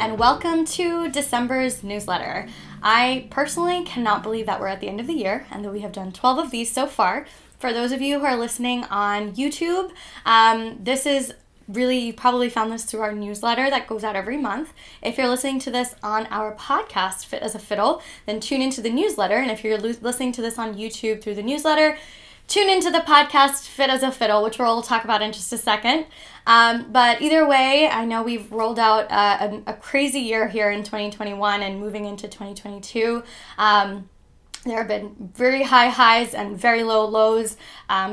and welcome to December's newsletter. I personally cannot believe that we're at the end of the year and that we have done 12 of these so far. For those of you who are listening on YouTube, this is really, you probably found this through our newsletter that goes out every month. If you're listening to this on our podcast, Fit as a Fiddle, then tune into the newsletter. And if you're listening to this on YouTube through the newsletter, tune into the podcast, Fit as a Fiddle, which we'll talk about in just a second. But either way, I know we've rolled out a crazy year here in 2021 and moving into 2022. There have been very high highs and very low lows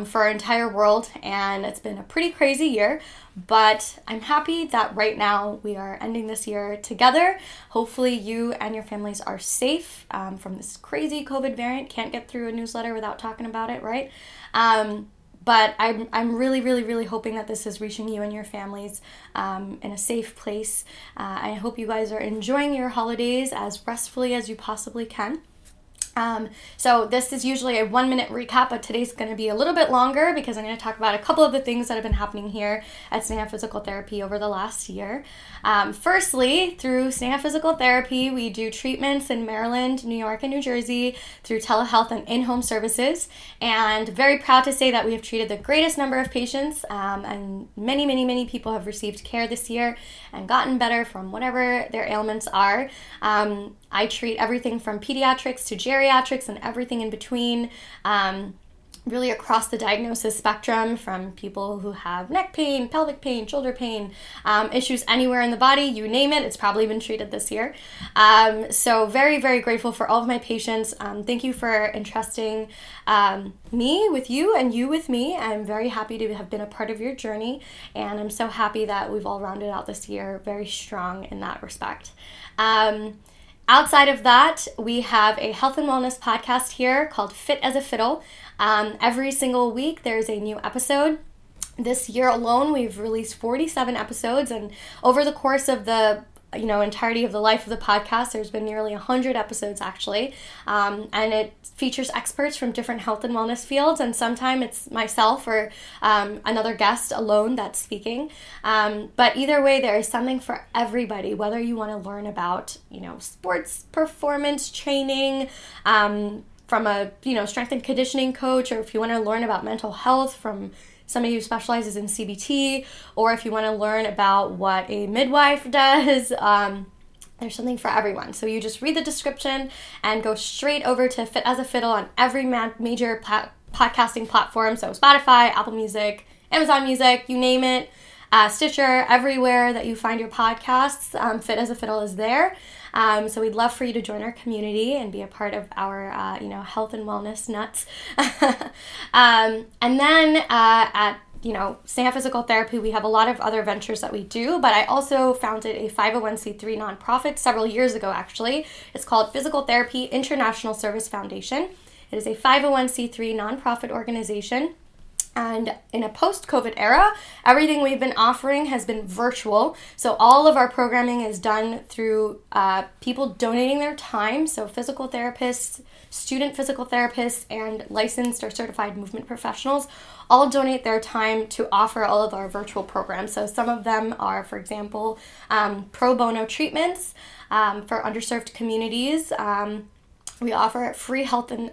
for our entire world, and it's been a pretty crazy year. But I'm happy that right now we are ending this year together. Hopefully you and your families are safe from this crazy COVID variant. Can't get through a newsletter without talking about it, right? But I'm really hoping that this is reaching you and your families in a safe place. I hope you guys are enjoying your holidays as restfully as you possibly can. So this is usually a 1-minute recap, but today's going to be a little bit longer because I'm going to talk about a couple of the things that have been happening here at Sneha Physical Therapy over the last year. Firstly, through Sneha Physical Therapy, we do treatments in Maryland, New York, and New Jersey through telehealth and in-home services, and very proud to say that we have treated the greatest number of patients, and many people have received care this year and gotten better from whatever their ailments are. I treat everything from pediatrics to geriatrics and everything in between, really across the diagnosis spectrum, from people who have neck pain, pelvic pain, shoulder pain, issues anywhere in the body, you name it, it's probably been treated this year. So very grateful for all of my patients. Thank you for entrusting me with you and you with me. I'm very happy to have been a part of your journey, and I'm so happy that we've all rounded out this year very strong in that respect. Outside of that, we have a health and wellness podcast here called Fit as a Fiddle. Every single week, there's a new episode. This year alone, we've released 47 episodes, and over the course of the entirety of the life of the podcast, there's been nearly 100 episodes actually, and it features experts from different health and wellness fields, and sometimes it's myself or another guest alone that's speaking, but either way, there is something for everybody, whether you want to learn about sports performance training from a strength and conditioning coach, or if you want to learn about mental health from somebody who specializes in CBT, or if you want to learn about what a midwife does, there's something for everyone. So you just read the description and go straight over to Fit as a Fiddle on every major podcasting platform. So Spotify, Apple Music, Amazon Music, you name it, Stitcher, everywhere that you find your podcasts, Fit as a Fiddle is there. So we'd love for you to join our community and be a part of our, health and wellness nuts. And then at Sneha Physical Therapy, we have a lot of other ventures that we do, but I also founded a 501c3 nonprofit several years ago, actually. It's called Physical Therapy International Service Foundation. It is a 501c3 nonprofit organization. And in a post-COVID era, everything we've been offering has been virtual. So all of our programming is done through people donating their time. So physical therapists, student physical therapists, and licensed or certified movement professionals all donate their time to offer all of our virtual programs. So some of them are, for example, pro bono treatments for underserved communities. We offer free health and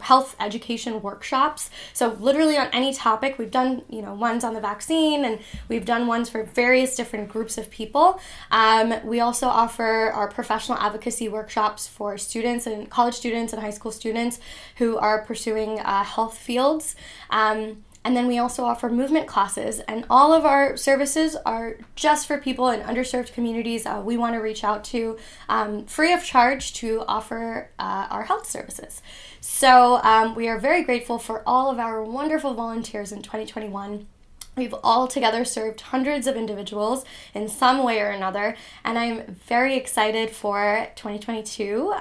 health education workshops. So literally on any topic, we've done ones on the vaccine, and we've done ones for various different groups of people. We also offer our professional advocacy workshops for students and college students and high school students who are pursuing health fields. And then we also offer movement classes, and all of our services are just for people in underserved communities we want to reach out to free of charge to offer our health services. So we are very grateful for all of our wonderful volunteers in 2021. We've all together served hundreds of individuals in some way or another, and I'm very excited for 2022.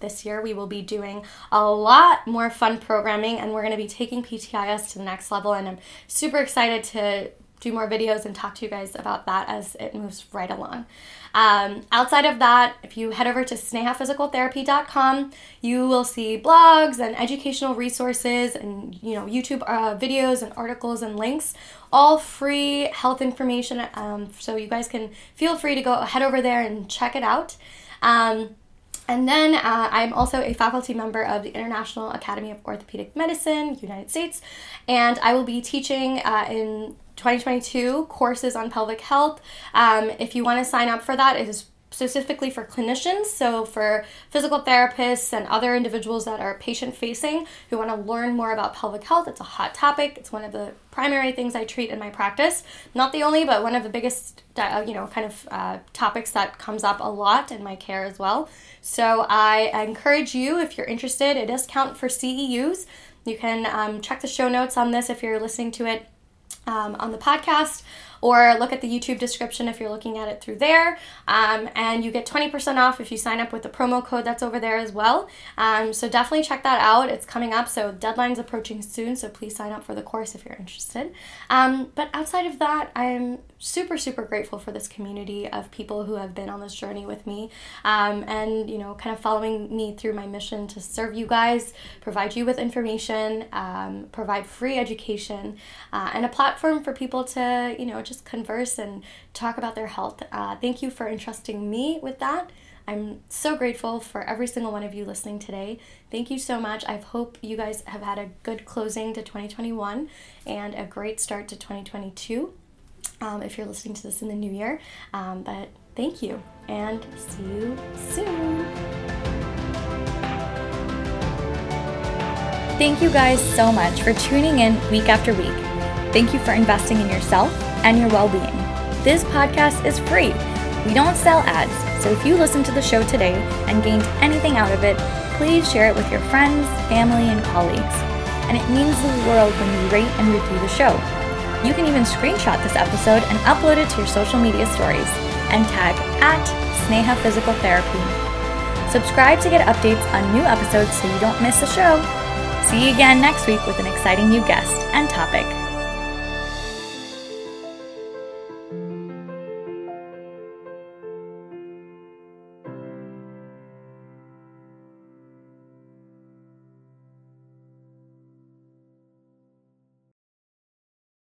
This year we will be doing a lot more fun programming, and we're going to be taking PTIS to the next level, and I'm super excited to do more videos and talk to you guys about that as it moves right along. Outside of that, if you head over to snehaphysicaltherapy.com, you will see blogs and educational resources and, you know, YouTube videos and articles and links, all free health information. So you guys can feel free to go head over there and check it out. And then I'm also a faculty member of the International Academy of Orthopedic Medicine, United States, and I will be teaching in 2022 courses on pelvic health. If you want to sign up for that, it is specifically for clinicians, so for physical therapists and other individuals that are patient-facing who want to learn more about pelvic health. It's a hot topic. It's one of the primary things I treat in my practice. Not the only, but one of the biggest, topics that comes up a lot in my care as well. So I encourage you, if you're interested, a discount for CEUs. You can check the show notes on this if you're listening to it on the podcast, or look at the YouTube description if you're looking at it through there. And you get 20% off if you sign up with the promo code that's over there as well. So definitely check that out. It's coming up, so deadline's approaching soon, so please sign up for the course if you're interested. But outside of that, I'm super, super grateful for this community of people who have been on this journey with me and, you know, kind of following me through my mission to serve you guys, provide you with information, provide free education, and a platform for people to, you know, just converse and talk about their health. Thank you for entrusting me with that. I'm so grateful for every single one of you listening today. Thank you so much. I hope you guys have had a good closing to 2021 and a great start to 2022 if you're listening to this in the new year. But thank you, and see you soon. Thank you guys so much for tuning in week after week. Thank you for investing in yourself and your well-being. This podcast is free. We don't sell ads, so if you listened to the show today and gained anything out of it, please share it with your friends, family, and colleagues. And it means the world when you rate and review the show. You can even screenshot this episode and upload it to your social media stories and tag @SnehaPhysicalTherapy. Subscribe to get updates on new episodes so you don't miss a show. See you again next week with an exciting new guest and topic.